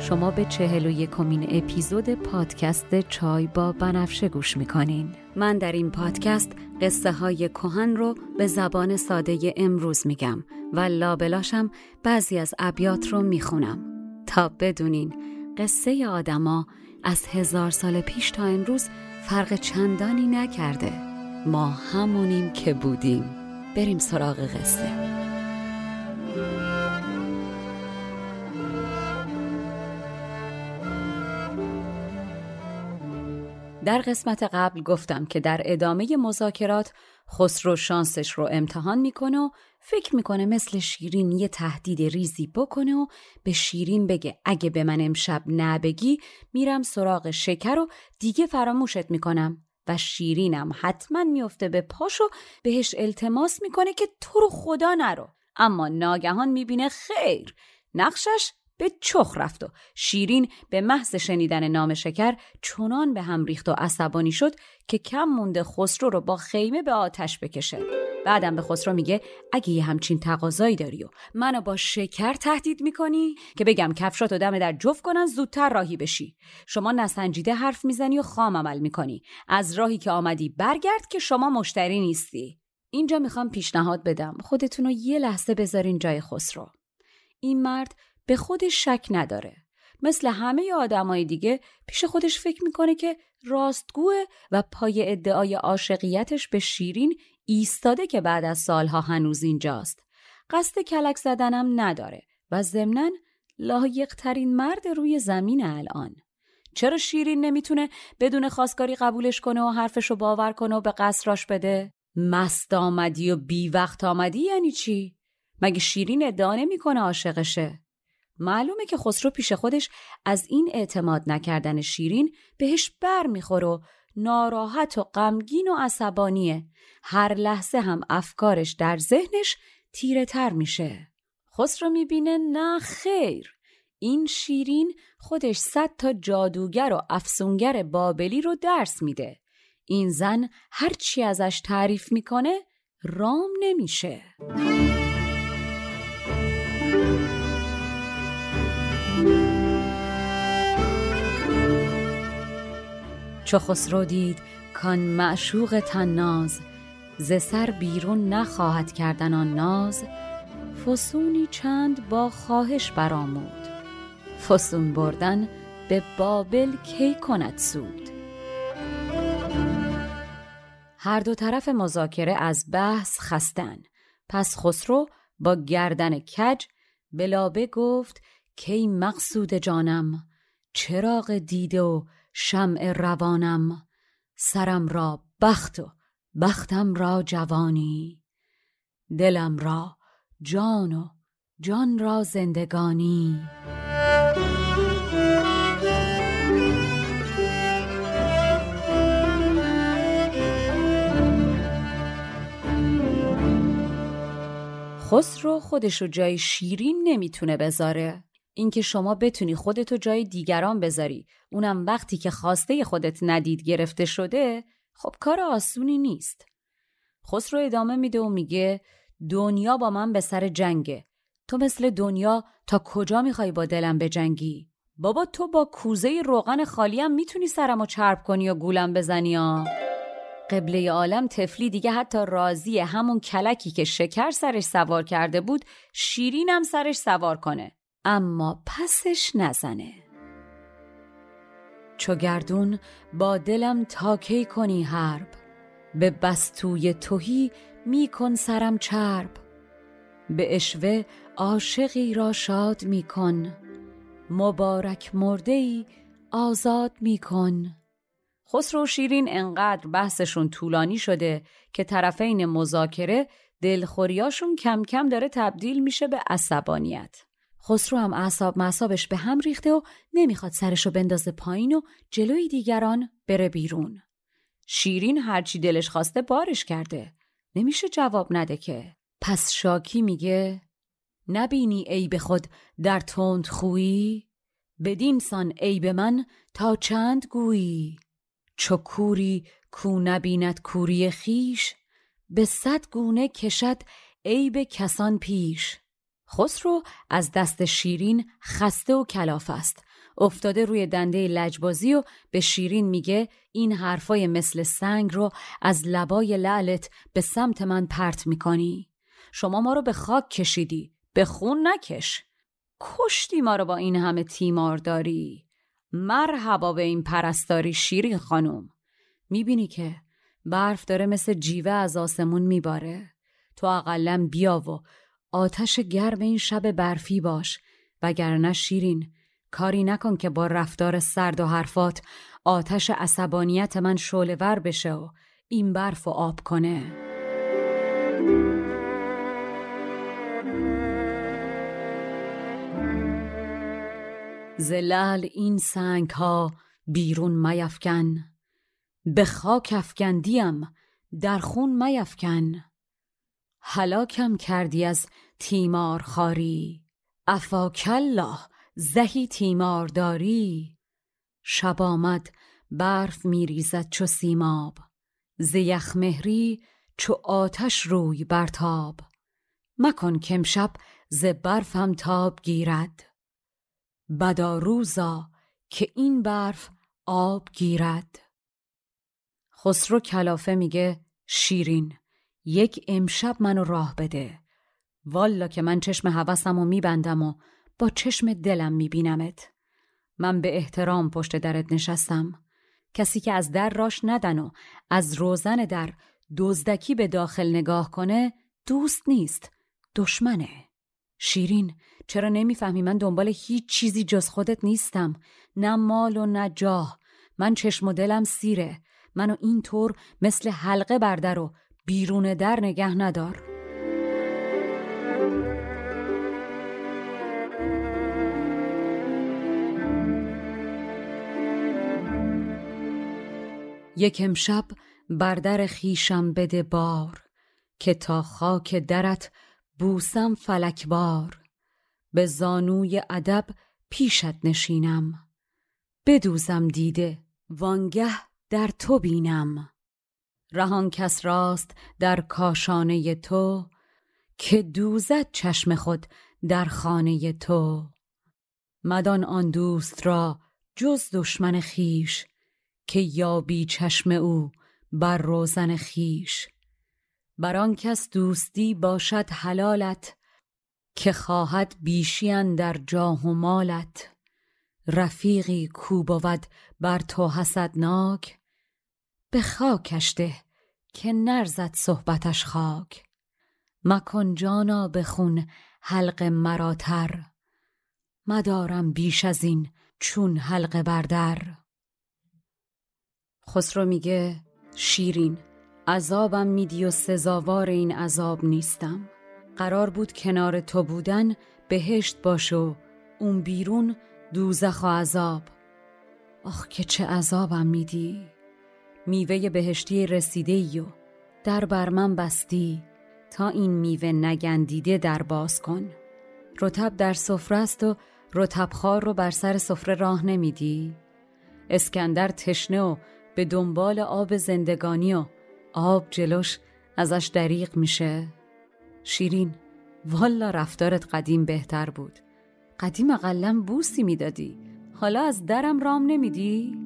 شما به 41مین اپیزود پادکست چای با بنفشه گوش میکنین. من در این پادکست قصه های کهن رو به زبان ساده امروز میگم و لابلاشم بعضی از ابیات رو میخونم تا بدونین قصه آدما از 1000 سال پیش تا امروز فرق چندانی نکرده. ما همونیم که بودیم. بریم سراغ قصه. در قسمت قبل گفتم که در ادامه مذاکرات خسرو شانسش رو امتحان میکنه و فکر میکنه مثل شیرین یه تهدید ریزی بکنه و به شیرین بگه اگه به من امشب نبگی میرم سراغ شکر و دیگه فراموشت میکنم، و شیرینم حتما میفته به پاش و بهش التماس میکنه که تو رو خدا نرو، اما ناگهان میبینه خیر، نقشش به چخ رفت و شیرین به محض شنیدن نام شکر چنان به هم ریخت و عصبانی شد که کم مونده خسرو رو با خیمه به آتش بکشه. بعدم به خسرو میگه اگه یه همچین تقاضایی داری و منو با شکر تهدید میکنی که بگم کفشاتو دم در جفت کنن زودتر راهی بشی، شما نسنجیده حرف میزنی و خام عمل میکنی، از راهی که آمدی برگرد که شما مشتری نیستی. اینجا میخوام پیشنهاد بدم خودتون رو یه لحظه بذارین جای خسرو. این مرد به خودش شک نداره، مثل همه آدمای دیگه پیش خودش فکر میکنه که راستگوه و پای ادعای عاشقیتش به شیرین ایستاده که بعد از سالها هنوز اینجاست. قصد کلک زدنم نداره و ضمناً لایق ترین مرد روی زمین الان. چرا شیرین نمیتونه بدون خواستگاری قبولش کنه و حرفشو باور کنه و به قصراش بده؟ مست آمدی و بی وقت آمدی یعنی چی؟ مگه شیرین ادعا نمیکنه عاشقشه؟ معلومه که خسرو پیش خودش از این اعتماد نکردن شیرین بهش بر میخوره و ناراحت و غمگین و عصبانیه. هر لحظه هم افکارش در ذهنش تیره تر میشه. خسرو میبینه نه خیر، این شیرین خودش 100 تا جادوگر و افسونگر بابلی رو درس میده. این زن هرچی ازش تعریف میکنه رام نمیشه. چو خسرو دید کان معشوق طناز، ز سر بیرون نخواهد کردن آن ناز، فسونی چند با خواهش برآمود، فسون بردن به بابل کی کند سود. هر دو طرف مذاکره از بحث خستن، پس خسرو با گردن کج به لابه گفت کی مقصود جانم، چراغ دیده و شمع روانم، سرم را بخت و بختم را جوانی، دلم را جان و جان را زندگانی. خسرو خودشو جای شیرین نمیتونه بذاره. اینکه شما بتونی خودتو جای دیگران بذاری، اونم وقتی که خواسته خودت ندید گرفته شده، خب کار آسونی نیست. خسرو ادامه میده و میگه دنیا با من به سر جنگه. تو مثل دنیا تا کجا میخوای با دلم بجنگی؟ بابا تو با کوزه روغن خالیم میتونی سرمو چرب کنی و گولم بزنی ها. قبله عالم طفلی دیگه حتی راضیه همون کلکی که شکر سرش سوار کرده بود شیرینم سرش سوار کنه، اما پسش نزنه. چو گردون با دلم تاکی کنی حرب، به بستوی تهی میکن سرم چرب. به اشوه عاشقی را شاد میکن، مبارک مرده‌ای آزاد میکن. خسرو و شیرین انقدر بحثشون طولانی شده که طرفین مذاکره دلخوریاشون کم کم داره تبدیل میشه به عصبانیت. خسرو هم اعصاب مصابش به هم ریخته و نمیخواد سرشو بندازه پایین و جلوی دیگران بره بیرون. شیرین هرچی دلش خواسته بارش کرده، نمیشه جواب نده که. پس شاکی میگه نبینی عیب خود در تند خویی، بدین سان عیب من تا چند گویی. چو کوری کو نبیند کوری خیش، به صد گونه کشد عیب کسان پیش. خسرو از دست شیرین خسته و کلاف است، افتاده روی دنده لجبازی و به شیرین میگه این حرفای مثل سنگ رو از لبای لعلت به سمت من پرت میکنی. شما ما رو به خاک کشیدی، به خون نکش. کشتی ما رو با این همه تیمارداری. مرحبا به این پرستاری شیرین خانم. میبینی که برف داره مثل جیوه از آسمون میباره؟ تو اقلن بیا و آتش گرم این شب برفی باش، وگرنه شیرین کاری نکن که با رفتار سرد و حرفات آتش عصبانیت من شعله‌ور بشه و این برف رو آب کنه. ز لعل این سنگ ها بیرون میفکن، به خاک افکندیم در خون میفکن. هلاکم کردی از تیمار خاری، عفاک الله زهی تیمار داری. شب آمد برف میریزد چو سیماب، ز یخ مهری چو آتش روی برتاب. مکن که امشب ز برف هم تاب گیرد، بدا روزا که این برف آب گیرد. خسرو کلافه میگه شیرین یک امشب منو راه بده، والا که من چشم هوسمو میبندم و با چشم دلم میبینمت. من به احترام پشت درت نشستم، کسی که از در راش ندن و از روزن در دزدکی به داخل نگاه کنه دوست نیست، دشمنه. شیرین چرا نمیفهمی من دنبال هیچ چیزی جز خودت نیستم، نه مال و نه جاه. من چشم و دلم سیره، منو اینطور مثل حلقه بر در و بیرون در نگه ندار. یکم شب بر در خیشم بده بار، که تا خاک درت بوسم فلک بار. به زانوی ادب پیشت نشینم، بدوزم دیده وانگه در تو بینم. رهان کس راست در کاشانه تو، که دوزد چشم خود در خانه تو. مدان آن دوست را جز دشمن خیش، که یابی چشم او بر روزن خیش. بران کس دوستی باشد حلالت، که خواهد بیشی در جاه و مالت. رفیقی کو بود بر تو حسدناک، به خاکش ده که نرزد صحبتش خاک. مکن جانا بخون حلق مراتر، مدارم بیش از این چون حلق بردر. خسرو میگه شیرین عذابم میدی و سزاوار این عذاب نیستم. قرار بود کنار تو بودن بهشت باشو، اون بیرون دوزخ و عذاب. آخ که چه عذابم میدی، میوه بهشتی رسیده ای و در بر من بستی. تا این میوه نگندیده در باز کن. رطب در سفره است و رطبخوار رو بر سر سفره راه نمیدی. اسکندر تشنه و به دنبال آب زندگانی و آب جلوش ازش دریغ میشه؟ شیرین، والا رفتارت قدیم بهتر بود. قدیم اقلم بوسی میدادی، حالا از درم رام نمیدی؟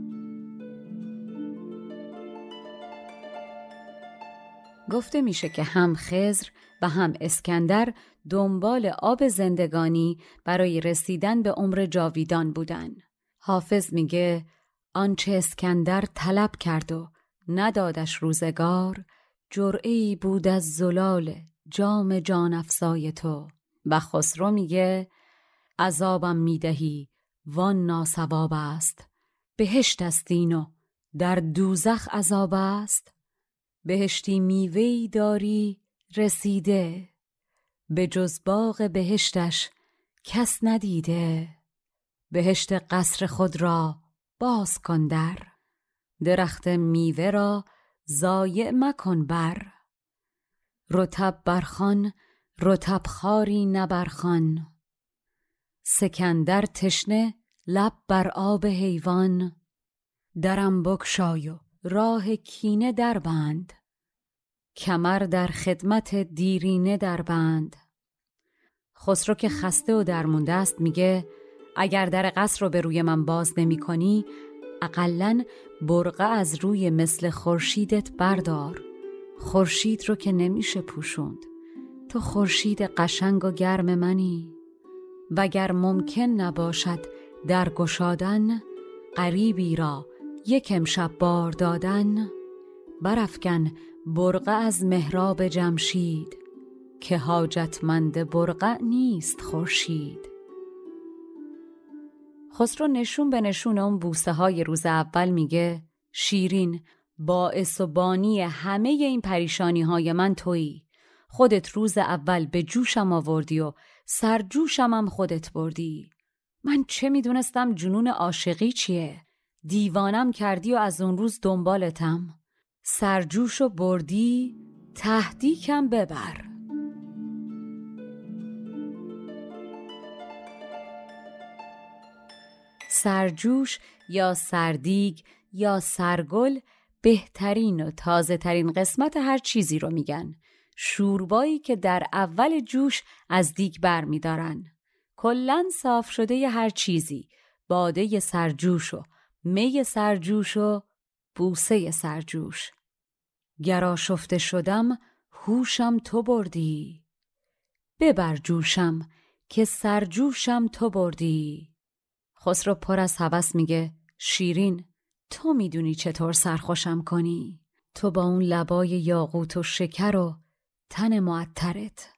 گفته میشه که هم خضر و هم اسکندر دنبال آب زندگانی برای رسیدن به عمر جاویدان بودن. حافظ میگه آنچه اسکندر طلب کرد و ندادش روزگار، جرعه‌ای بود از زلال جام جان افزای تو. و خسرو میگه عذابم میدهی وان ناثواب است، بهشت است این و در دوزخ عذاب است. بهشتی میوه‌ای داری رسیده، به جز باغ بهشتش کس ندیده. بهشت قصر خود را باز کن در، درخت میوه را ضایع مکن بر. رطب برخان رطب خاری نبرخان، سکندر تشنه لب بر آب حیوان. درم بگشای و راه کینه دربند، کمر در خدمت دیرینه دربند. خسرو که خسته و درمونده است میگه اگر در قصر رو به روی من باز نمی کنی، اقلن برقه از روی مثل خورشیدت بردار. خورشید رو که نمیشه پوشوند، تو خورشید قشنگ و گرم منی. وگر ممکن نباشد در گشادن، غریبی را یک امشب بار دادن. برافکن برقه از محراب جمشید، که حاجتمند برقه نیست خورشید. خسرو نشون به نشون اون بوسه های روز اول میگه شیرین، باعث و بانی همه این پریشانی های من تویی. خودت روز اول به جوشم آوردی و سر جوشم هم خودت بردی. من چه میدونستم جنون عاشقی چیه؟ دیوانم کردی و از اون روز دنبالتم. سر جوشو بردی، تهدیکم ببر. سرجوش یا سردیگ یا سرگل بهترین و تازه ترین قسمت هر چیزی رو میگن. شوربایی که در اول جوش از دیگ بر میدارن. کلن صاف شده ی هر چیزی، باده ی سرجوش و می سرجوش و بوسه ی سرجوش. گراشفته شدم هوشم تو بردی، ببر جوشم که سرجوشم تو بردی. خسرو پر از هوس میگه شیرین، تو میدونی چطور سرخوشم کنی. تو با اون لبای یاقوت و شکر و تن معطرت،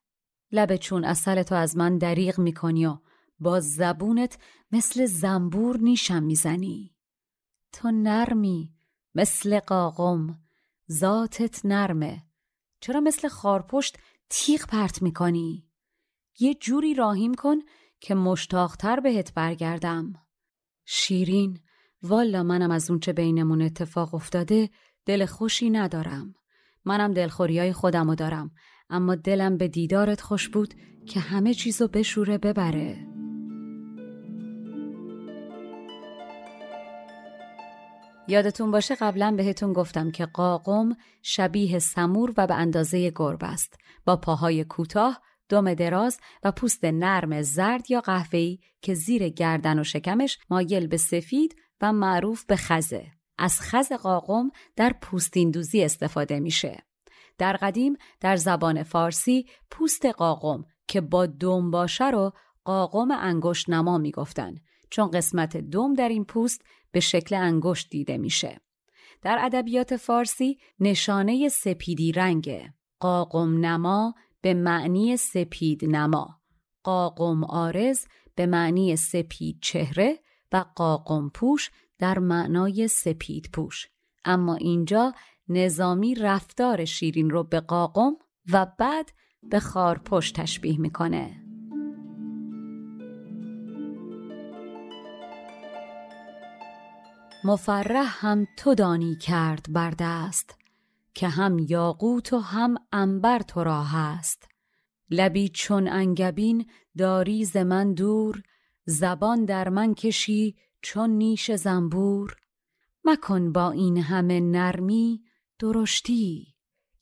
لب چون عسل تو از من دریغ میکنی و با زبونت مثل زنبور نیشم میزنی. تو نرمی مثل قاقم، ذاتت نرمه، چرا مثل خارپشت تیغ پرت میکنی؟ یه جوری راهیم کن که مشتاقتر بهت برگردم. شیرین، والا منم از اون چه بینمون اتفاق افتاده دل خوشی ندارم. منم دلخوریای خودمو دارم، اما دلم به دیدارت خوش بود که همه چیزو بشوره ببره. یادتون باشه قبلا بهتون گفتم که قاقم شبیه سمور و به اندازه گربه است، با پاهای کوتاه، دم دراز و پوست نرم زرد یا قهوه‌ای که زیر گردن و شکمش مایل به سفید و معروف به خزه. از خز قاقم در پوستیندوزی استفاده میشه. در قدیم در زبان فارسی پوست قاقم که با دم باشه رو قاقم انگشت نما میگفتن، چون قسمت دم در این پوست به شکل انگشت دیده میشه. در ادبیات فارسی نشانه سپیدی رنگه. قاقم نما به معنی سپید نما، قاقم آرز به معنی سپید چهره و قاقم پوش در معنای سپید پوش. اما اینجا نظامی رفتار شیرین رو به قاقم و بعد به خارپشت تشبیه میکنه. مفرح هم تو دانی کرد بر دست، که هم یاقوت و هم عنبر تو را هست. لبی چون انگبین داری ز من دور، زبان در من کشی چون نیش زنبور. مکن با این همه نرمی درشتی،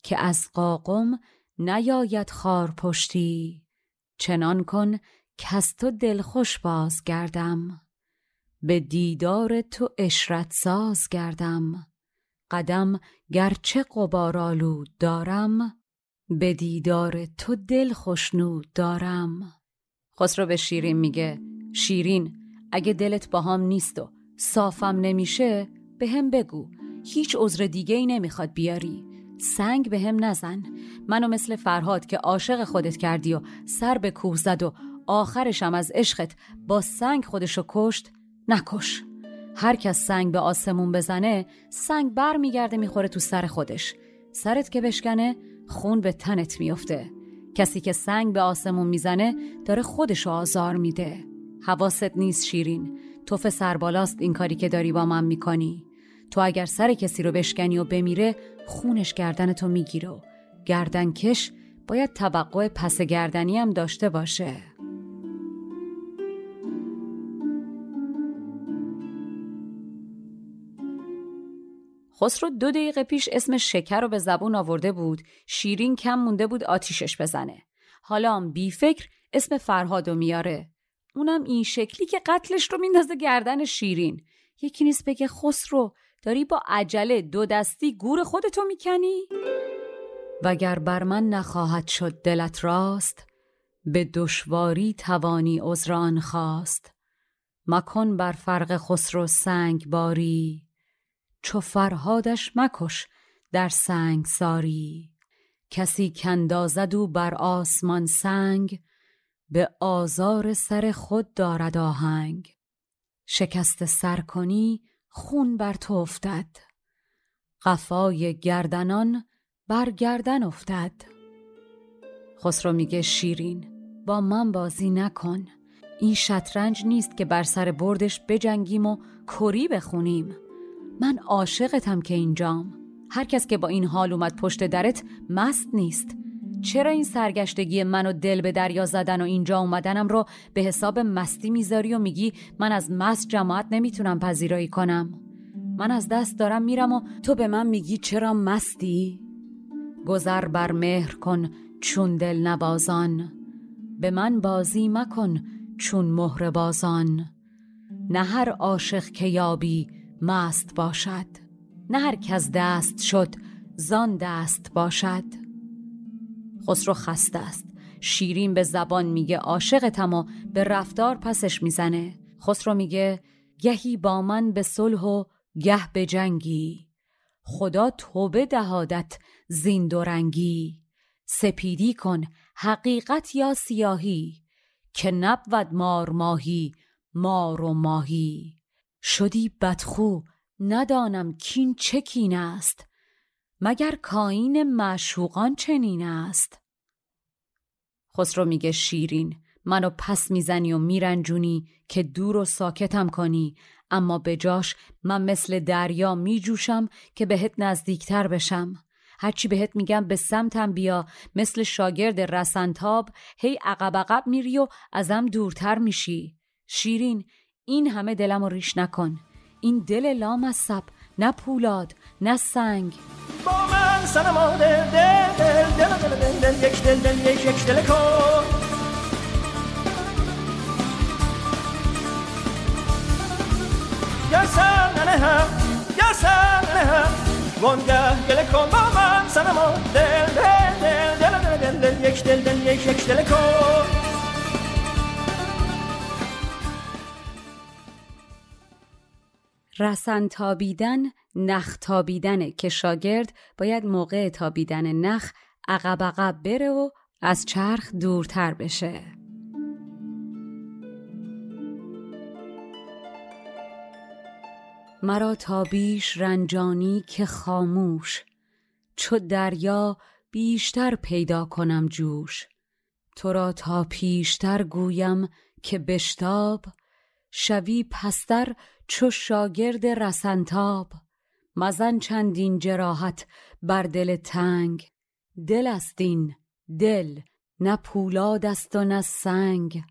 که از قاقم نیاید خار پشتی. چنان کن کز تو دلخوش باز گردم، به دیدار تو عشرت ساز گردم. قدم گرچه غبارآلود دارم، به دیدار تو دل خوشنود دارم. خسرو به شیرین میگه شیرین اگه دلت باهام نیست و صافم نمیشه به هم بگو، هیچ عذر دیگه ای نمیخواد بیاری. سنگ به هم نزن، منو مثل فرهاد که عاشق خودت کردی و سر به کوه زد و آخرشم از عشقت با سنگ خودشو کشت نکش. هر کس سنگ به آسمون بزنه سنگ بر میگرده میخوره تو سر خودش، سرت که بشکنه خون به تنت میفته. کسی که سنگ به آسمون میزنه داره خودشو آزار میده. حواست نیست شیرین، توف سربالاست این کاری که داری با من میکنی. تو اگر سر کسی رو بشکنی و بمیره خونش گردن تو میگیره، گردن کش باید توقع پس گردنی هم داشته باشه. خسرو 2 دقیقه پیش اسم شکر رو به زبون آورده بود، شیرین کم مونده بود آتیشش بزنه. حالا هم بی فکر اسم فرهادو میاره، اونم این شکلی که قتلش رو میندازه گردن شیرین. یکی نیست بگه خسرو داری با عجله 2 دستی گور خودتو میکنی؟ وگر بر من نخواهد شد دلت راست، به دشواری توانی عذران خواست. مکن بر فرق خسرو سنگ باری، چو فرهادش مکش در سنگ ساری. کسی کندازد او بر آسمان سنگ، به آزار سر خود دارد آهنگ. شکست سر کنی خون بر تو افتد، قفای گردنان بر گردن افتد. خسرو میگه شیرین با من بازی نکن، این شطرنج نیست که بر سر بردش بجنگیم و کری بخونیم. من عاشقتم که اینجام، هر کس که با این حال اومد پشت درت مست نیست. چرا این سرگشتگی منو دل به دریا زدن و اینجا اومدنم رو به حساب مستی میذاری و میگی من از مست جماعت نمیتونم پذیرایی کنم؟ من از دست دارم میرم و تو به من میگی چرا مستی؟ گذر بر مهر کن چون دل نبازان، به من بازی مکن چون مهر بازان. نه هر عاشق که یابی مست باشد، نه هر کس دست شد زان دست باشد. خسرو خسته است، شیرین به زبان میگه عاشقتم و به رفتار پسش میزنه. خسرو میگه گهی با من به صلح و گه به جنگی، خدا توبه دهادت زین دو رنگی. سپیدی کن حقیقت یا سیاهی، که نبود مار ماهی مار و ماهی. شدی بدخو ندانم کین چه کین است، مگر کاین معشوقان چنین است. خسرو میگه شیرین منو پس میزنی و میرنجونی که دور و ساکتم کنی، اما به جاش من مثل دریا میجوشم که بهت نزدیکتر بشم. هرچی بهت میگم به سمتم بیا، مثل شاگرد رسنتاب هی عقب عقب میری و ازم دورتر میشی. شیرین این همه دلم رو ریش نکن، این دل لامصب نه پولاد نه سنگ. با من سنما دل دل دل دل دل دل یک دل دل یک دل کن. یا سننه وانگه گل کن. با من سنما دل دل دل دل دل یک دل دل یک دل کن. رسن تابیدن نخ تابیدنه که شاگرد باید موقع تابیدن نخ عقب عقب بره و از چرخ دورتر بشه. مرا تابیش رنجانی که خاموش، چو دریا بیشتر پیدا کنم جوش. تو را تا پیشتر گویم که بشتاب، شوی پستر چو شاگرد رسنتاب. مزن چندین جراحت بر دل تنگ، دل است این دل نه پولاد است و نه سنگ.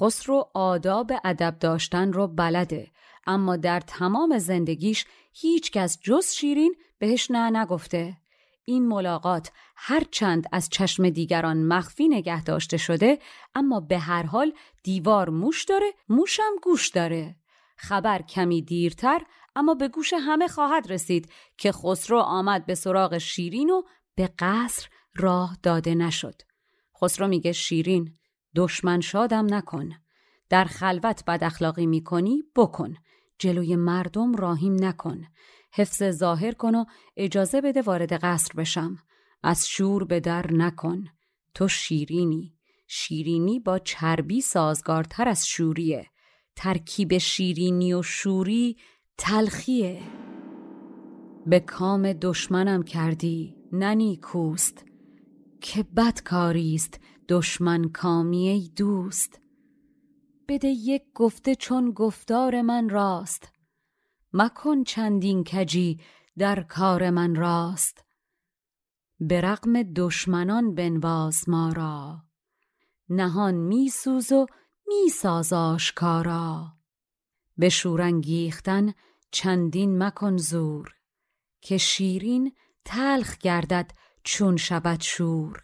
خسرو آداب ادب داشتن رو بلده، اما در تمام زندگیش هیچ کس جز شیرین بهش نه نگفته. این ملاقات هرچند از چشم دیگران مخفی نگه داشته شده، اما به هر حال دیوار موش داره، موشم گوش داره. خبر کمی دیرتر اما به گوش همه خواهد رسید که خسرو آمد به سراغ شیرین و به قصر راه داده نشد. خسرو میگه شیرین دشمن شادم نکن، در خلوت بد اخلاقی میکنی بکن، جلوی مردم راهیم نکن، حفظ ظاهر کن و اجازه بده وارد قصر بشم، از شور به در نکن، تو شیرینی، شیرینی با چربی سازگارتر از شوریه، ترکیب شیرینی و شوری تلخیه. به کام دشمنم کردی ننیکوست، که بدکاریست دشمن کامی ای دوست، بده یک گفته چون گفتار من راست، مکن چندین کجی در کار من راست، به رغم دشمنان بنواز ما را، نهان می سوز و می ساز آشکارا، به شورانگیختن چندین مکن زور، که شیرین تلخ گردد چون شبد شور،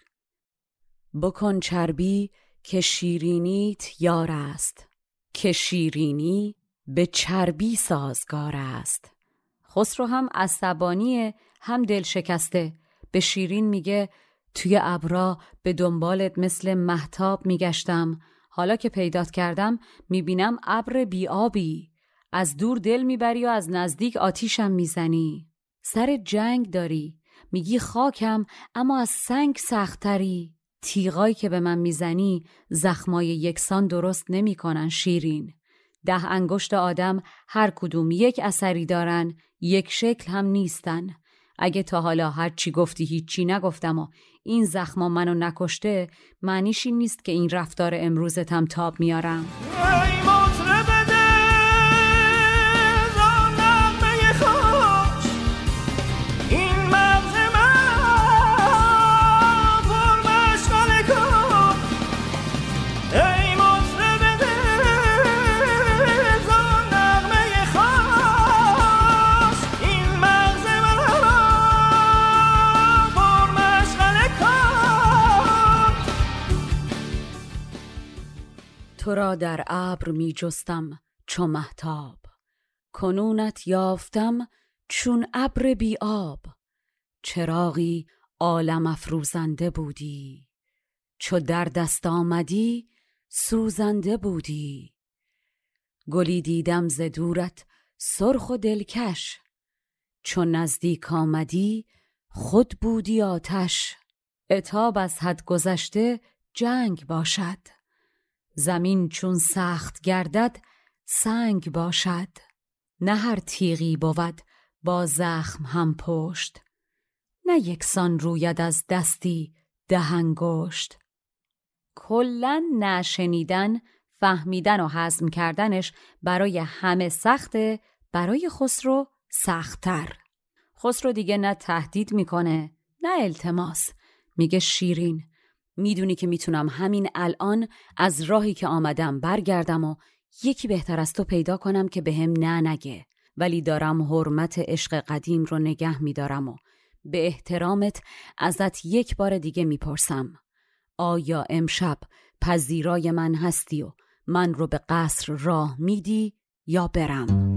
بکن چربی که شیرینیت یار است، که شیرینی به چربی سازگار است. خسرو هم عصبانیه هم دل شکسته. به شیرین میگه توی ابرا به دنبالت مثل مهتاب میگشتم، حالا که پیدات کردم میبینم ابر بی‌آبی، از دور دل میبری و از نزدیک آتیشم میزنی، سر جنگ داری میگی خاکم اما از سنگ سختری، تیغایی که به من میزنی زخمای یکسان درست نمیکنن شیرین، 10 انگشت آدم هر کدوم یک اثری دارن، یک شکل هم نیستن، اگه تا حالا هر چی گفتی هیچی نگفتم و این زخما منو نکشته معنیش این نیست که این رفتار امروزت هم تاب میارم. تو را در ابر می جستم چو مهتاب، کنونت یافتم چون ابر بی آب، چراغی عالم افروزنده بودی، چو در دست آمدی سوزنده بودی، گلی دیدم ز دورت سرخ و دلکش، چو نزدیک آمدی خود بودی آتش، عتاب از حد گذشته جنگ باشد، زمین چون سخت گردد سنگ باشد، نه هر تیغی بود با زخم هم پشت، نه یکسان روید از دستی 10 انگشت. کلن نشنیدن، فهمیدن و هضم کردنش برای همه سخته، برای خسرو سخت‌تر. خسرو دیگه نه تهدید میکنه نه التماس، میگه شیرین میدونی که میتونم همین الان از راهی که آمدم برگردم و یکی بهتر از تو پیدا کنم که بهم نه نگه، ولی دارم حرمت عشق قدیم رو نگه میدارم و به احترامت ازت یک بار دیگه میپرسم، آیا امشب پذیرای من هستی و من رو به قصر راه میدی یا برم؟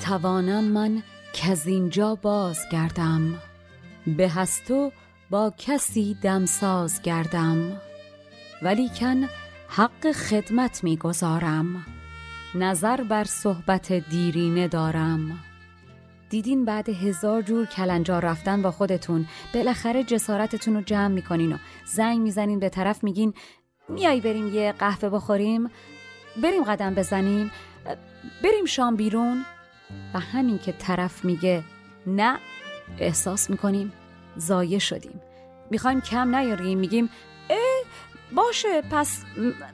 توانم من که از اینجا بازگردم، به هست و با کسی دمساز گردم، ولیکن حق خدمت میگذارم، نظر بر صحبت دیرینه دارم. دیدین بعد 1000 جور کلنجار رفتن با خودتون بالاخره جسارتتون رو جمع میکنین و زنگ میزنین به طرف میگین میای بریم یه قهوه بخوریم، بریم قدم بزنیم، بریم شام بیرون، و همین که طرف میگه نه احساس میکنیم زایه شدیم، میخوایم کم نیاریم، میگیم باشه پس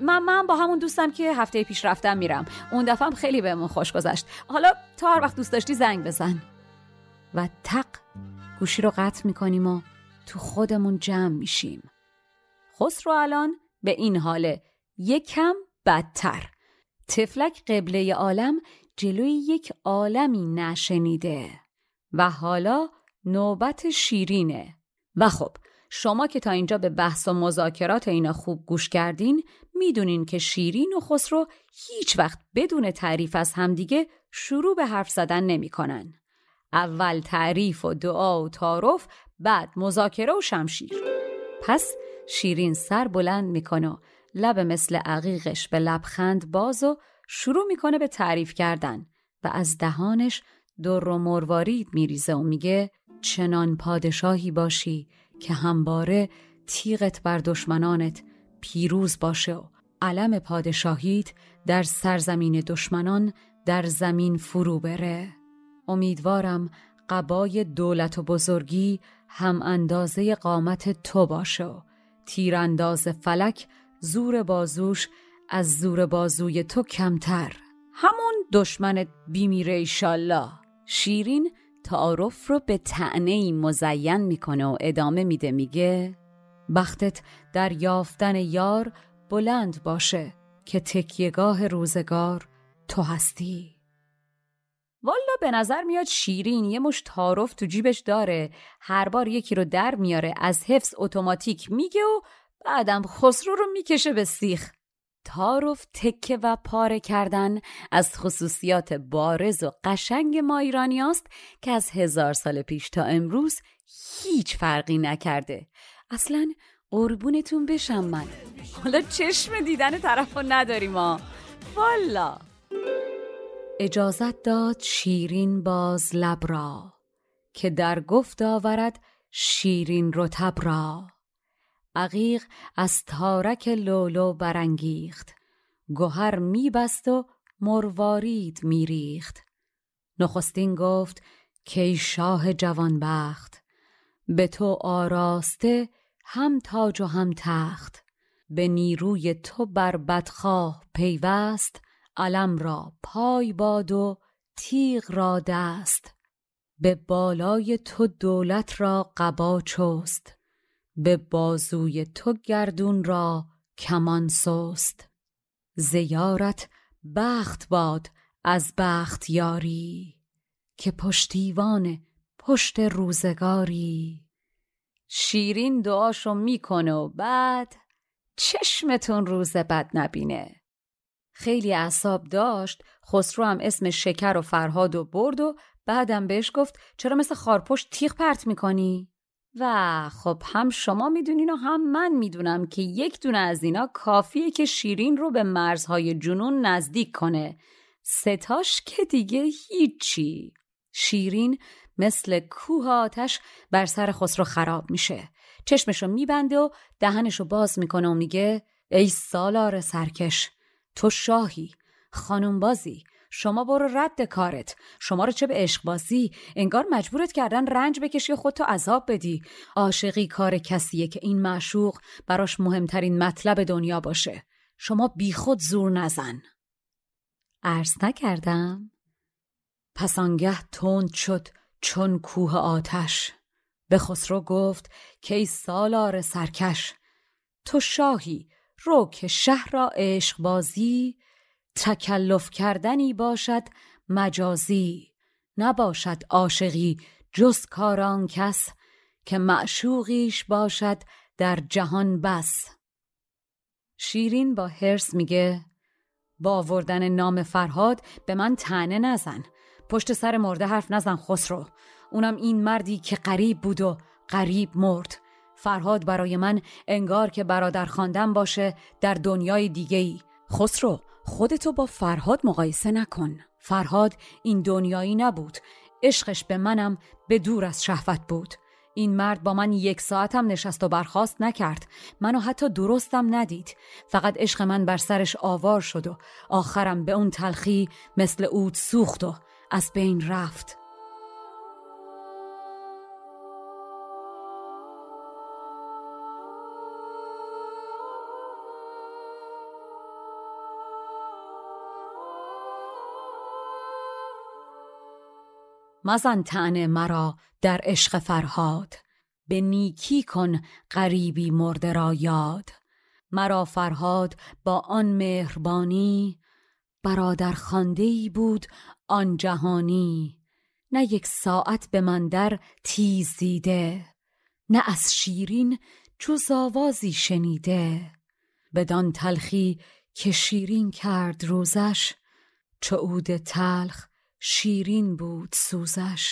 من با همون دوستم که هفته پیش رفتم میرم، اون دفعه خیلی بهمون خوش گذشت، حالا تا هر وقت دوست داشتی زنگ بزن، و تق گوشی رو قطع میکنیم و تو خودمون جمع میشیم. خسرو الان به این حاله، یکم بدتر. طفلک قبله عالم جلوی یک عالمی نشنیده و حالا نوبت شیرینه. و خب شما که تا اینجا به بحث و مذاکرات اینا خوب گوش کردین، میدونین که شیرین و خسرو هیچ وقت بدون تعریف از همدیگه شروع به حرف زدن نمی‌کنن. اول تعریف و دعا و تعارف، بعد مذاکره و شمشیر. پس شیرین سر بلند میکنه و لب مثل عقیقش به لبخند باز و شروع میکنه به تعریف کردن و از دهانش در و مروارید میریزه و میگه چنان پادشاهی باشی که همباره تیغت بر دشمنانت پیروز باشه و علم پادشاهیت در سرزمین دشمنان در زمین فرو بره. امیدوارم قبای دولت و بزرگی هم اندازه قامت تو باشه و تیرانداز فلک زور بازوش از زور بازوی تو کمتر. همون دشمنت بیمیره ایشالله. شیرین تعارف رو به طعنه‌ای مزین میکنه و ادامه میده، میگه بختت در یافتن یار بلند باشه که تکیه‌گاه روزگار تو هستی. والا به نظر میاد شیرین یه مشت تعارف تو جیبش داره، هر بار یکی رو در میاره، از حفظ اتوماتیک میگه و بعدم خسرو رو میکشه به سیخ. تعارف، تکه و پاره کردن از خصوصیات بارز و قشنگ ما ایرانی است که از 1000 سال پیش تا امروز هیچ فرقی نکرده. اصلا قربونتون بشم من، حالا چشم دیدن طرف رو نداریم ما. والا اجازت داد شیرین باز لب را که در گفت آورد شیرین رطب را. عقیق از تارک لولو برانگیخت، گوهر میبست و مروارید میریخت. نخستین گفت که ای شاه جوانبخت، به تو آراسته هم تاج و هم تخت، به نیروی تو بر بدخواه پیوست، علم را پای باد و تیغ را دست، به بالای تو دولت را قبا چست، به بازوی تو گردون را کمان سست، زیارت بخت باد از بخت یاری، که پشتیوان پشت روزگاری. شیرین دعاشو میکنه و بعد چشمتون روز بد نبینه. خیلی اعصاب داشت. خسرو هم اسم شکر و فرهاد و برد و بعدم بهش گفت چرا مثل خارپشت تیغ پرت میکنی؟ و خب هم شما میدونین و هم من میدونم که یک دونه از اینا کافیه که شیرین رو به مرزهای جنون نزدیک کنه، ستاش که دیگه هیچی. شیرین مثل کوه آتش بر سر خسرو خراب میشه، چشمشو میبنده و دهنشو باز میکنه و میگه ای سالار سرکش، تو شاهی، خانم بازی، شما برو رد کارت. شما رو چه به عشق بازی، انگار مجبورت کردن رنج بکشی و خودتو عذاب بدی. عاشقی کار کسیه که این معشوق براش مهمترین مطلب دنیا باشه. شما بی خود زور نزن. عرض نکردم؟ پس آنگه تند شد چون کوه آتش، به خسرو گفت که ای سالار سرکش، تو شاهی، رو که شهر را عشق بازی تکلف کردنی باشد مجازی، نباشد عاشقی جز کار آن کس که معشوقیش باشد در جهان بس. شیرین با حرص میگه با آوردن نام فرهاد به من طعنه نزن، پشت سر مرده حرف نزن خسرو، اونم این مردی که غریب بود و غریب مرد. فرهاد برای من انگار که برادر خواندن باشه در دنیای دیگه‌ای. خسرو خودتو با فرهاد مقایسه نکن، فرهاد این دنیایی نبود، عشقش به منم به دور از شهوت بود. این مرد با من 1 ساعتم نشست و برخاست نکرد، منو حتی درستم ندید، فقط عشق من بر سرش آوار شد و آخرم به اون تلخی مثل عود سوخت و از بین رفت. مزن طعنه مرا در عشق فرهاد، به نیکی کن غریبی مرده را یاد. مرا فرهاد با آن مهربانی، برادر خوانده‌ای بود آن جهانی. نه یک ساعت به من در تیز دیده، نه از شیرین جز آوازی شنیده. بدان تلخی که شیرین کرد روزش، چو عود تلخ شیرین بود سوزش.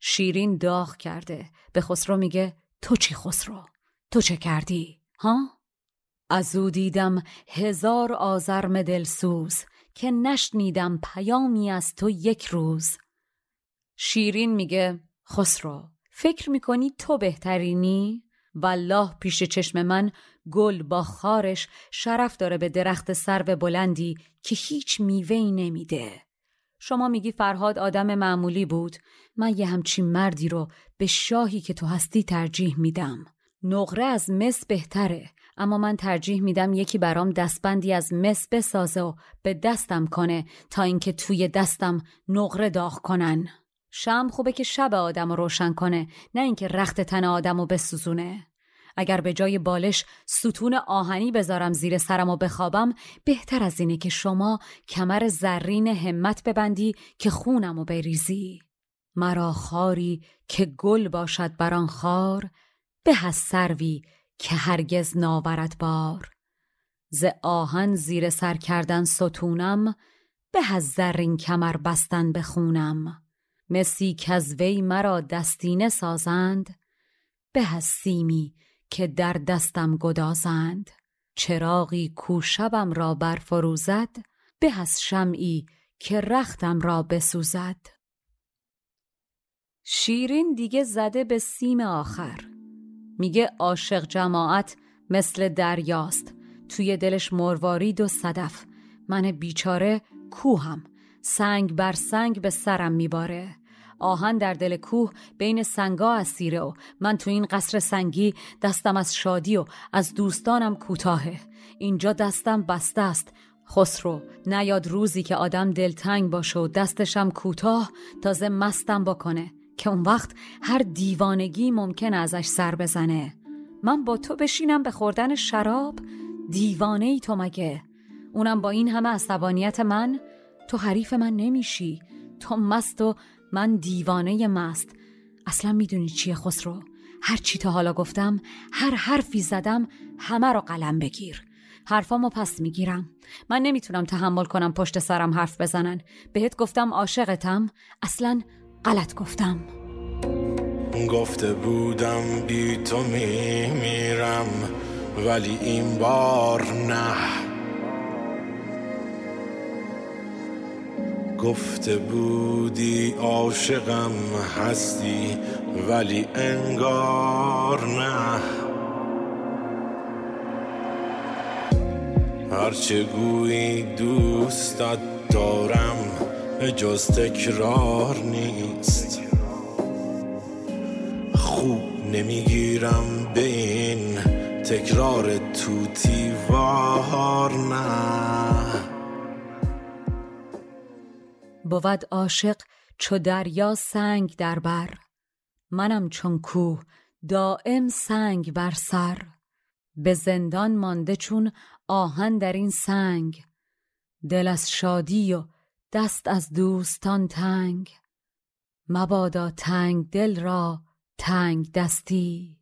شیرین داغ کرده به خسرو میگه تو چی خسرو؟ تو چه کردی؟ ها؟ از او دیدم هزار آزرم دلسوز، که نشنیدم پیامی از تو یک روز. شیرین میگه خسرو فکر میکنی تو بهترینی؟ والله پیش چشم من گل با خارش شرف داره به درخت سرو بلندی که هیچ میوه‌ای نمیده. شما میگی فرهاد آدم معمولی بود، من یه همچین مردی رو به شاهی که تو هستی ترجیح میدم. نقره از مس بهتره، اما من ترجیح میدم یکی برام دستبندی از مس بسازه و به دستم کنه تا اینکه توی دستم نقره داغ کنن. شمع خوبه که شب آدمو روشن کنه، نه اینکه رخت تن آدمو بسوزونه. اگر به جای بالش ستون آهنی بذارم زیر سرمو بخوابم، بهتر از اینه که شما کمر زرین همت ببندی که خونمو بریزی. مرا خاری که گل باشد بران خار، به از سروی که هرگز ناورد بار. ز آهن زیر سر کردن ستونم، به از زرین کمر بستن بخونم. مسی کزوی مرا دستینه سازند، به از سیمی که در دستم گدازند. چراغی کو شبم را برفروزد، به از شمعی که رختم را بسوزد. شیرین دیگه زده به سیم آخر، میگه عاشق جماعت مثل دریاست، توی دلش مروارید و صدف. من بیچاره کوهم، سنگ بر سنگ به سرم میباره. آهن در دل کوه بین سنگا اسیره و من تو این قصر سنگی دستم از شادی و از دوستانم کوتاهه. اینجا دستم بسته است خسرو، نیاد روزی که آدم دلتنگ باشه و دستشم کوتاه تازه مستم بکنه، که اون وقت هر دیوانگی ممکن ازش سر بزنه. من با تو بشینم به خوردن شراب؟ دیوانه ای تو مگه؟ اونم با این همه عصبانیت من؟ تو حریف من نمیشی، تو مست و من دیوانه مست. اصلا میدونی چیه خسرو؟ هر چی تا حالا گفتم، هر حرفی زدم، همه رو قلم بگیر. حرفامو پس میگیرم. من نمیتونم تحمل کنم پشت سرم حرف بزنن. بهت گفتم عاشقتم، اصلا غلط گفتم. گفته بودم بی تو میمیرم، ولی این بار نه. گفته بودی عاشقم هستی، ولی انگار نه. هرچه گویی دوستت دارم، جز تکرار نیست. خوب نمیگیرم به این تکرار توتیوار نه. بود عاشق چو دریا سنگ در بر، منم چون کوه دائم سنگ بر سر. به زندان مانده چون آهن در این سنگ، دل از شادی و دست از دوستان تنگ. مبادا تنگ دل را تنگ دستی،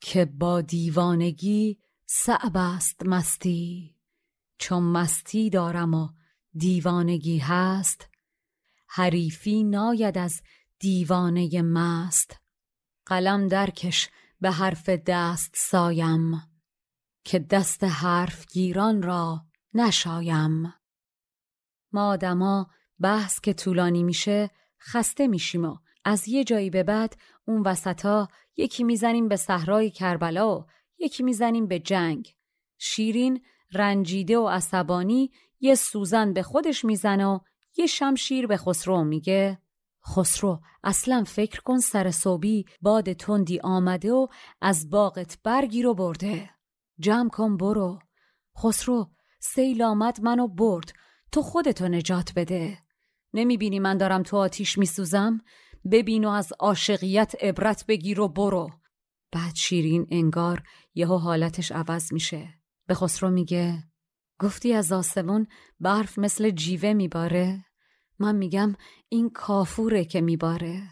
که با دیوانگی صعب است مستی. چون مستی دارم و دیوانگی هست، حریفی ناید از دیوانه مست. قلم درکش به حرف دست سایم، که دست حرف گیران را نشایم. ما آدما بحث که طولانی میشه خسته میشیم و از یه جایی به بعد اون وسطا یکی میزنیم به صحرای کربلا و یکی میزنیم به جنگ. شیرین رنجیده و عصبانی یه سوزن به خودش میزنه و یه شمشیر به خسرو میگه خسرو اصلا فکر کن سر صوبی باد تندی آمده و از باغت برگی رو برده. جمع کن برو. خسرو سیل آمد منو برد، تو خودتو نجات بده. نمیبینی من دارم تو آتیش میسوزم؟ ببین و از عاشقیت عبرت بگیر و برو. بعد شیرین انگار یهو حالتش عوض میشه. به خسرو میگه گفتی از آسمون برف مثل جیوه میباره؟ من میگم این کافوره که میباره.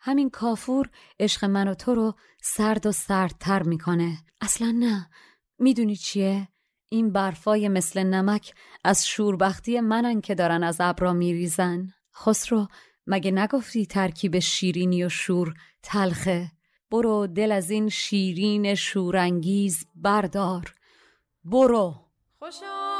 همین کافور عشق من و تو رو سرد و سردتر میکنه. اصلا نه، میدونی چیه؟ این برفای مثل نمک از شوربختی منن که دارن از ابرا میریزن. خسرو مگه نگفتی ترکیب شیرینی و شور تلخه؟ برو دل از این شیرین شورانگیز بردار، برو. خوشا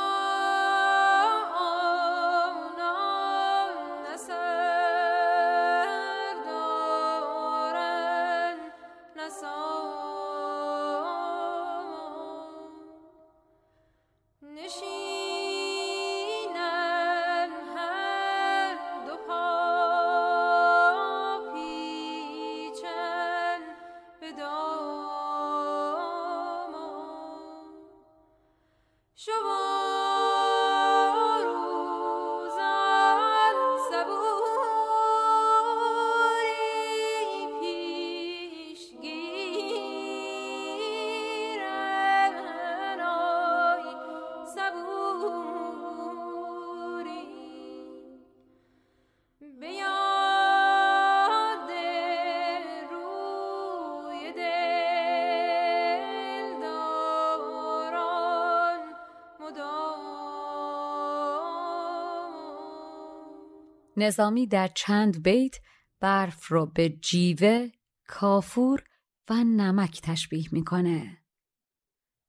نظامی در چند بیت برف رو به جیوه، کافور و نمک تشبیه میکنه.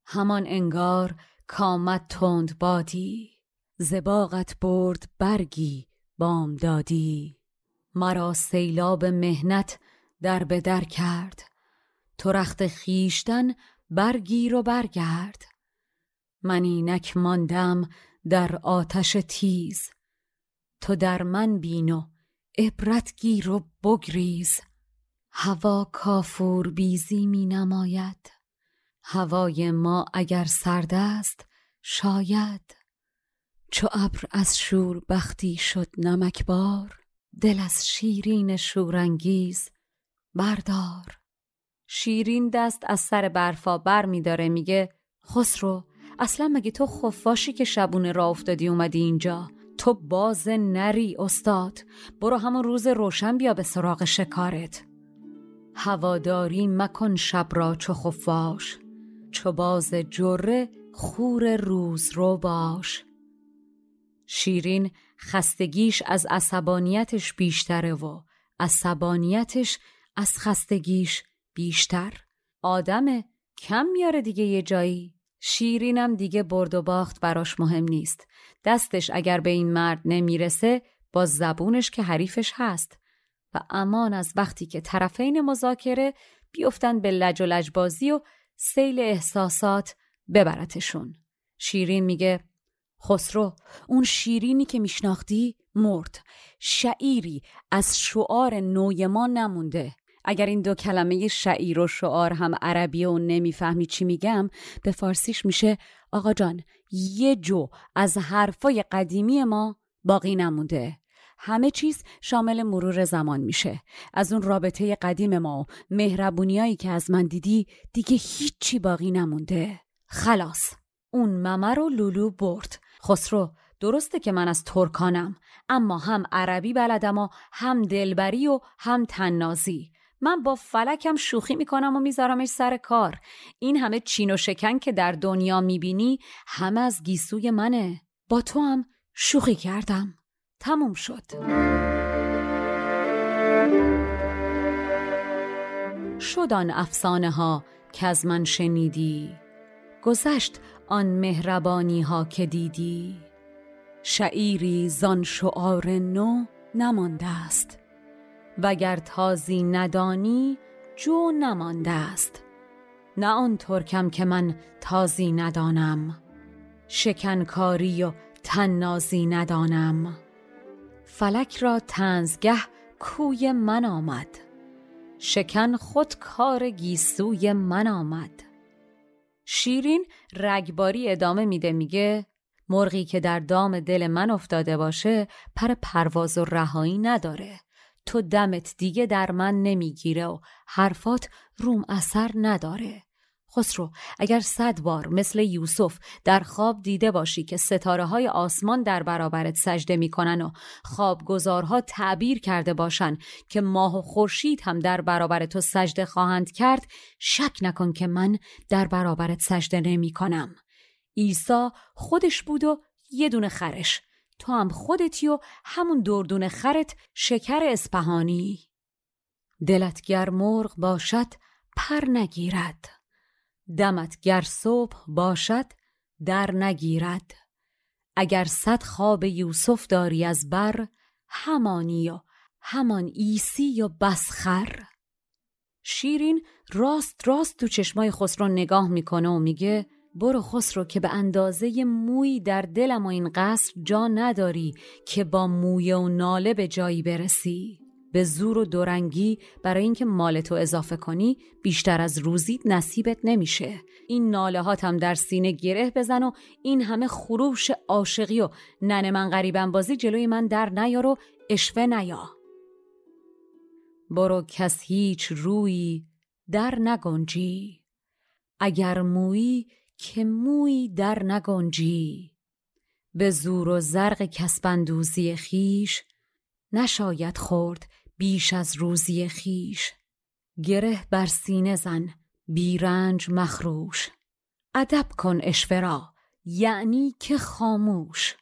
همان انگار کامد تند بادی، زباغت برد برگی بام دادی. مرا سیلاب مهنت در به در کرد، تو رخت خیشتن برگی رو برگرد. من اینک ماندم در آتش تیز، تو در من بین و عبرت گیر و بگریز. هوا کافور بیزی می نماید، هوای ما اگر سرد است شاید. چو ابر از شور بختی شد نمکبار، دل از شیرین شورانگیز بردار. شیرین دست از سر برفا بر می داره، میگه خسرو اصلا مگه تو خفاشی که شبونه را افتادی اومدی اینجا؟ تو باز نری استاد، برو همون روز روشن بیا به سراغ شکارت. هواداری مکن شب را چو خفاش، چو باز جره خور روز رو باش. شیرین خستگیش از عصبانیتش بیشتره و عصبانیتش از خستگیش بیشتر. آدم کم میاره دیگه یه جایی. شیرینم دیگه برد و باخت براش مهم نیست. دستش اگر به این مرد نمیرسه با زبونش که حریفش هست. و امان از وقتی که طرفین مذاکره بیفتن به لج و لجبازی و سیل احساسات ببرتشون. شیرین میگه خسرو اون شیرینی که میشناختی مرد، شعیری از شعار نوی ما نمونده. اگر این دو کلمه شعیر و شعار هم عربیه و نمیفهمی چی میگم، به فارسیش میشه آقا جان یه جو از حرفای قدیمی ما باقی نمونده. همه چیز شامل مرور زمان میشه. از اون رابطه قدیم ما و مهربونیایی که از من دیدی دیگه هیچی باقی نمونده. خلاص اون ممه رو لولو برد. خسرو درسته که من از ترکانم، اما هم عربی بلدم و هم دلبری و هم تنازی. من با فلکم شوخی میکنم و میذارمش سر کار. این همه چین و شکن که در دنیا میبینی همه از گیسوی منه. با تو هم شوخی کردم، تموم شد. شدان افسانه ها که از من شنیدی، گذشت آن مهربانی ها که دیدی. شعیری زان شعار نو نمانده است، وگر تازی ندانی جو نمانده است. نه آن ترکم که من تازی ندانم، شکنکاری و تنازی ندانم. فلک را تنزگه کوی من آمد، شکن خود کار گیسوی من آمد. شیرین رگباری ادامه میده، میگه مرغی که در دام دل من افتاده باشه پر پرواز و رهایی نداره. تو دمت دیگه در من نمیگیره و حرفات روم اثر نداره. خسرو، اگر 100 بار مثل یوسف در خواب دیده باشی که ستاره‌های آسمان در برابرت سجده می‌کنن و خوابگزارها تعبیر کرده باشن که ماه و خورشید هم در برابر تو سجده خواهند کرد، شک نکن که من در برابرت سجده نمی‌کنم. عیسی خودش بود و یه دونه خرش، تو هم خودتی و همون دردونه خرت شکر اصفهانی. دلت گر مرغ باشد پر نگیرد، دمت گر صبح باشد در نگیرد. اگر 100 خواب یوسف داری از بر، همانی و همان عیسی و بسخر. شیرین راست تو چشمای خسرو نگاه میکنه و میگه برو خسرو که به اندازه موی در دلم و این قصر جا نداری که با موی و ناله به جایی برسی. به زور و دورنگی برای اینکه مالتو اضافه کنی بیشتر از روزیت نصیبت نمیشه. این ناله هاتم در سینه گره بزن و این همه خروش عاشقی و ننه من غریبم بازی جلوی من در نیار و اشوه نیا. برو کس هیچ روی در نگنجی، اگر مویی که مویی در نگنجی. به زور و زرق کسبندوزی خیش، نشاید خورد بیش از روزی خیش. گره بر سینه زن بیرنج مخروش، ادب کن اشوه را یعنی که خاموش.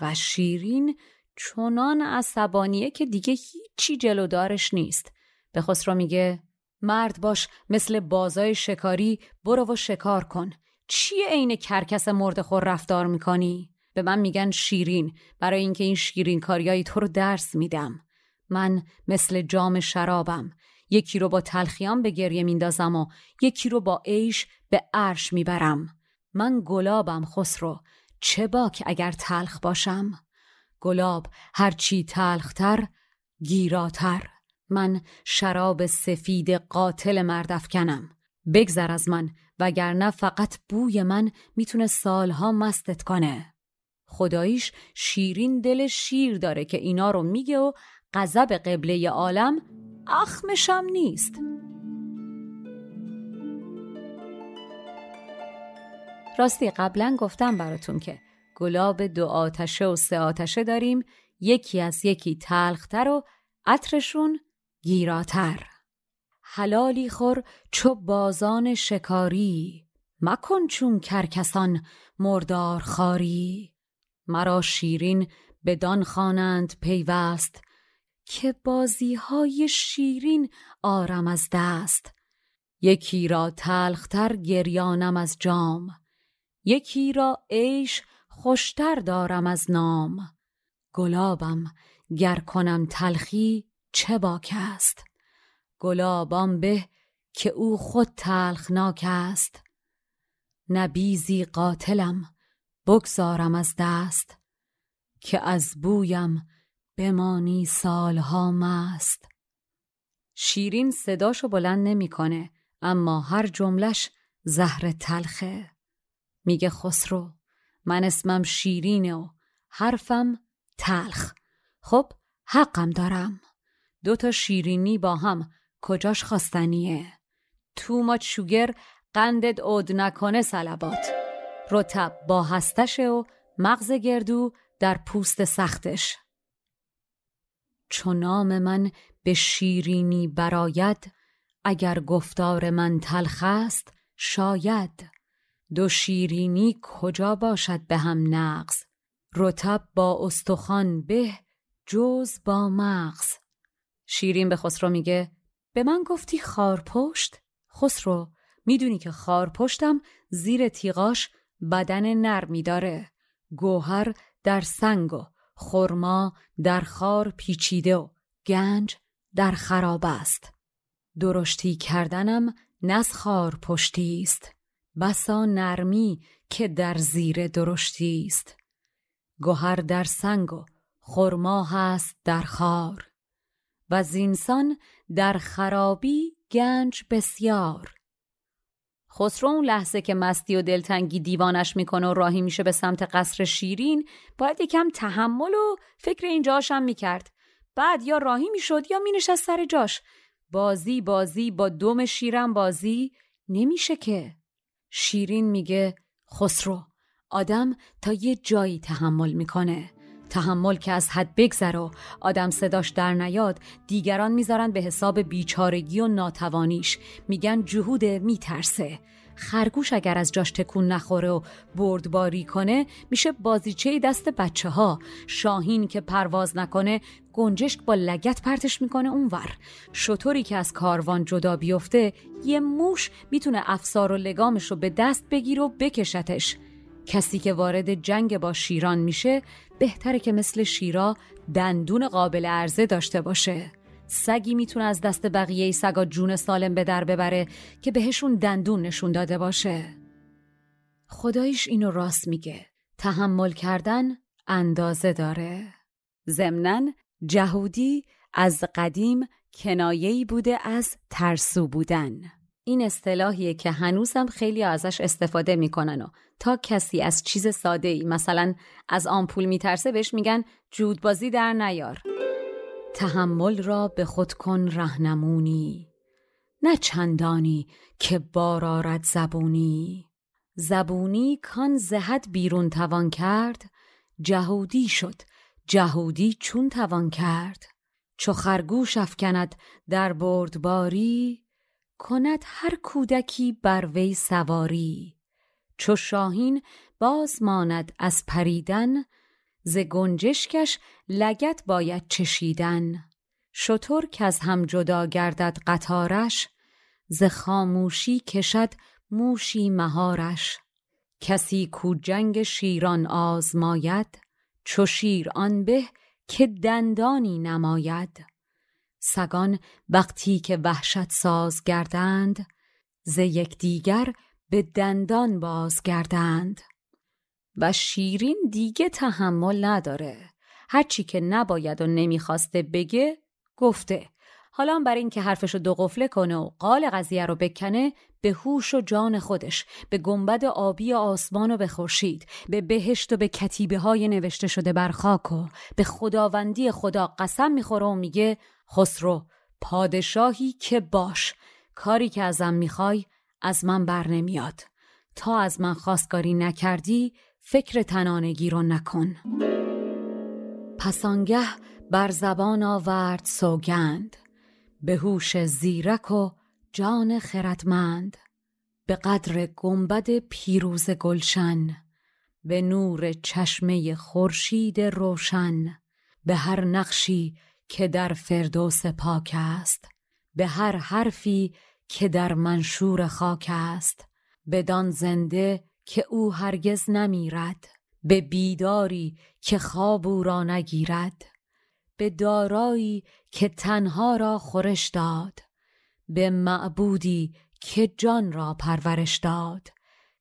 و شیرین چنان عصبانیه که دیگه هیچی جلودارش نیست. به خسرو میگه مرد باش مثل بازای شکاری، برو و شکار کن. چیه عین کرکس مرده خور رفتار میکنی؟ به من میگن شیرین برای اینکه این شیرین کاریای تو رو درس میدم. من مثل جام شرابم، یکی رو با تلخیام به گریه میندازم و یکی رو با عیش به عرش میبرم. من گلابم خسرو، چه باک اگر تلخ باشم. گلاب هرچی تلختر گیراتر. من شراب سفید قاتل مردافکنم، بگذر از من وگرنه فقط بوی من میتونه سالها مستت کنه. خداییش شیرین دل شیر داره که اینا رو میگه و غضب قبله عالم اخمشم نیست. راستی قبلا گفتم براتون که گلاب 2 آتشه و 3 آتشه داریم، یکی از یکی تلختر و عطرشون گیراتر. حلالی خور چو بازان شکاری، مکن چون کرکسان مردار خاری. مرا شیرین بدان خوانند پیوست، که بازیهای شیرین آرم از دست. یکی را تلختر گریانم از جام، یکی را عیش خوشتر دارم از نام. گلابم گر کنم تلخی چه باک است، گلابم به که او خود تلخناک است. نبیزی قاتلم بگذارم از دست، که از بویم بمانی سالها مست. شیرین صداشو بلند نمیکنه، اما هر جملش زهر تلخه. میگه خسرو من اسمم شیرینه و حرفم تلخ، خب حقم دارم. 2 تا شیرینی با هم کجاش خواستنیه؟ تو ما شوگر قندت عود نکنه صلبات. رطب با هستشه و مغز گردو در پوست سختش. چون نام من به شیرینی براید، اگر گفتار من تلخ است شاید. 2 شیرینی کجا باشد به هم نغز، رطب با استخوان به جز با مغز. شیرین به خسرو میگه به من گفتی خارپشت؟ خسرو میدونی که خارپشتم زیر تیغاش بدن نرمی داره، گوهر در سنگ و خرما در خار پیچیده و گنج در خراب است. درشتی کردنم نز خار پشتی است، بسا نرمی که در زیر درشتی است. گوهر در سنگ و خرما هست در خار، و زینسان در خرابی گنج بسیار. خسرو اون لحظه که مستی و دلتنگی دیوانش میکنه و راهی میشه به سمت قصر شیرین، باید یکم تحمل و فکر اینجاش هم میکرد. بعد یا راهی میشد یا مینشست سر جاش. بازی با دم شیرم بازی نمیشه که. شیرین میگه خسرو، آدم تا یه جایی تحمل میکنه، تحمل که از حد بگذره و آدم صداش در نیاد، دیگران میذارن به حساب بیچارگی و ناتوانیش، میگن جهوده، میترسه. خرگوش اگر از جاش تکون نخوره و بردباری کنه میشه بازیچه دست بچه ها. شاهین که پرواز نکنه گنجشک با لگت پرتش میکنه اونور. شطوری که از کاروان جدا بیفته یه موش میتونه افسار و لگامش رو به دست بگیر و بکشتش. کسی که وارد جنگ با شیران میشه بهتره که مثل شیرا دندون قابل عرضه داشته باشه. سگی میتونه از دست بقیه سگا جون سالم به در ببره که بهشون دندون نشون داده باشه. خدایش اینو راست میگه، تحمل کردن اندازه داره. ضمناً جهودی از قدیم کنایه‌ای بوده از ترسو بودن. این اصطلاحیه که هنوزم خیلی ازش استفاده میکنن و تا کسی از چیز ساده‌ای مثلا از آمپول میترسه بهش میگن جودبازی در نیار. تحمل را به خود کن رهنمونی، نه چندانی که بار آرد زبونی. زبونی کان زهد بیرون توان کرد، جهودی شد جهودی چون توان کرد. چو خرگوش افکند در بردباری، کند هر کودکی بر وی سواری. چو شاهین باز ماند از پریدن، ز گنجشکش لگت باید چشیدن. شتر که از هم جدا گردد قطارش، ز خاموشی کشد موشی مهارش. کسی کو جنگ شیران آزماید، چو شیر آن به که دندانی نماید. سگان وقتی که وحشت ساز گردند، ز یک دیگر به دندان باز گردند. و شیرین دیگه تحمل نداره، هرچی که نباید و نمیخواسته بگه گفته. حالا برای این که حرفشو دو قفله کنه و قال قضیه رو بکنه، به هوش و جان خودش، به گنبد آبی آسمان و به خورشید، به بهشت و به کتیبه های نوشته شده بر خاک و به خداوندی خدا قسم میخوره و میگه خسرو، پادشاهی که باش، کاری که ازم میخوای از من بر نمیاد. تا از من خواستگاری نکردی فکر تنانگی رو نکن. پسانگه بر زبان آورد سوگند، به هوش زیرک و جان خردمند. به قدر گنبد پیروز گلشن، به نور چشمه خورشید روشن. به هر نقشی که در فردوس پاک است، به هر حرفی که در منشور خاک است. بدان زنده که او هرگز نمیرد، به بیداری که خواب او را نگیرد. به دارایی که تنها را خورش داد، به معبودی که جان را پرورش داد.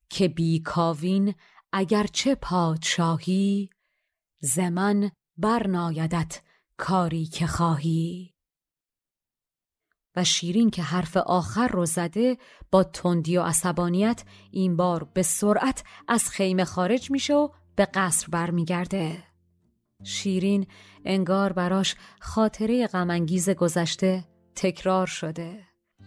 که بیکاوین اگرچه پادشاهی، زمن برنایدت کاری که خواهی. و شیرین که حرف آخر رو زده، با تندی و عصبانیت این بار به سرعت از خیمه خارج میشه و به قصر برمیگرده. شیرین انگار براش خاطره غم انگیز گذشته تکرار شده،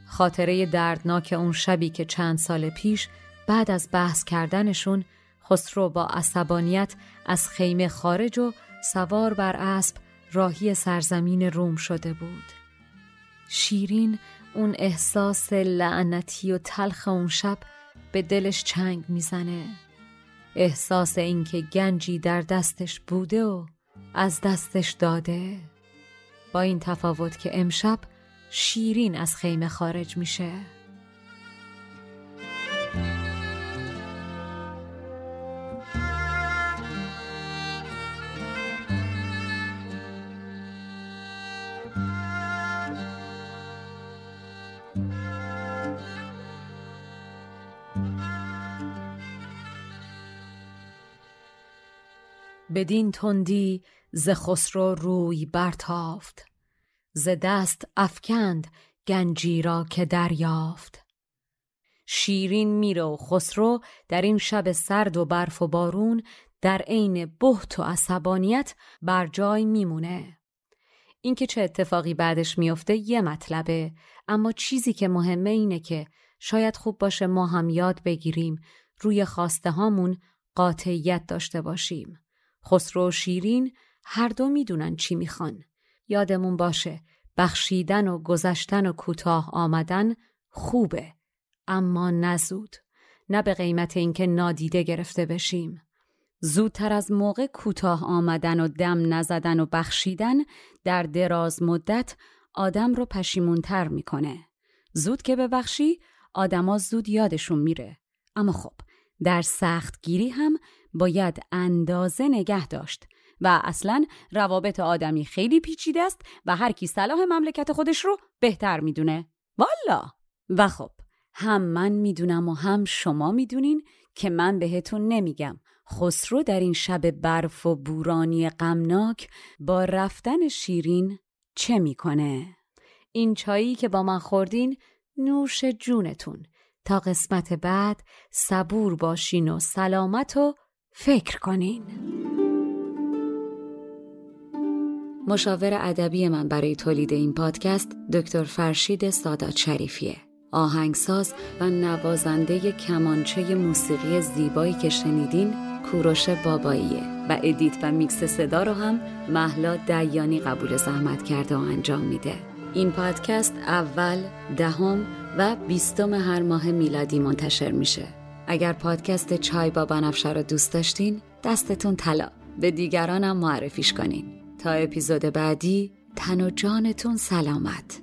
خاطره دردناک اون شبی که چند سال پیش بعد از بحث کردنشون خسرو با عصبانیت از خیمه خارج و سوار بر اسب راهی سرزمین روم شده بود. شیرین اون احساس لعنتی و تلخ اون شب به دلش چنگ میزنه، احساس اینکه گنجی در دستش بوده و از دستش داده. با این تفاوت که امشب شیرین از خیمه خارج میشه. بدین تندی ز خسرو روی برتافت، ز دست افکند گنجی را که دریافت. شیرین میره و خسرو در این شب سرد و برف و بارون در عین بهت و عصبانیت بر جای میمونه. این که چه اتفاقی بعدش میفته یه مطلبه، اما چیزی که مهمه اینه که شاید خوب باشه ما هم یاد بگیریم روی خواسته هامون قاطعیت داشته باشیم. خسرو و شیرین هر دو میدونن چی میخوان. یادمون باشه بخشیدن و گذشتن و کوتاه آمدن خوبه، اما نزود، نه به قیمت اینکه نادیده گرفته بشیم. زودتر از موقع کوتاه آمدن و دم نزدن و بخشیدن در دراز مدت آدم رو پشیمونتر میکنه. زود که ببخشی آدما زود یادشون میره، اما خب در سختگیری هم باید اندازه نگه داشت و اصلا روابط آدمی خیلی پیچیده است و هر کی صلاح مملکت خودش رو بهتر میدونه. والا و خب هم من میدونم و هم شما میدونین که من بهتون نمیگم خسرو در این شب برف و بورانی غمناک با رفتن شیرین چه میکنه. این چایی که با من خوردین نوش جونتون. تا قسمت بعد صبور باشین و سلامت و فکر کنین. مشاور ادبی من برای تولید این پادکست دکتر فرشید ساداتی شریفیه، آهنگساز و نوازنده کمانچه موسیقی زیبایی که شنیدین کوروش باباییه و ادیت و میکس صدا رو هم مهلا دیانی قبول زحمت کرده و انجام میده. این پادکست اول، دهم و 20 هر ماه میلادی منتشر میشه. اگر پادکست چای با بنفشه رو دوست داشتین دستتون طلا، به دیگرانم معرفیش کنین. تا اپیزود بعدی تن و جانتون سلامت.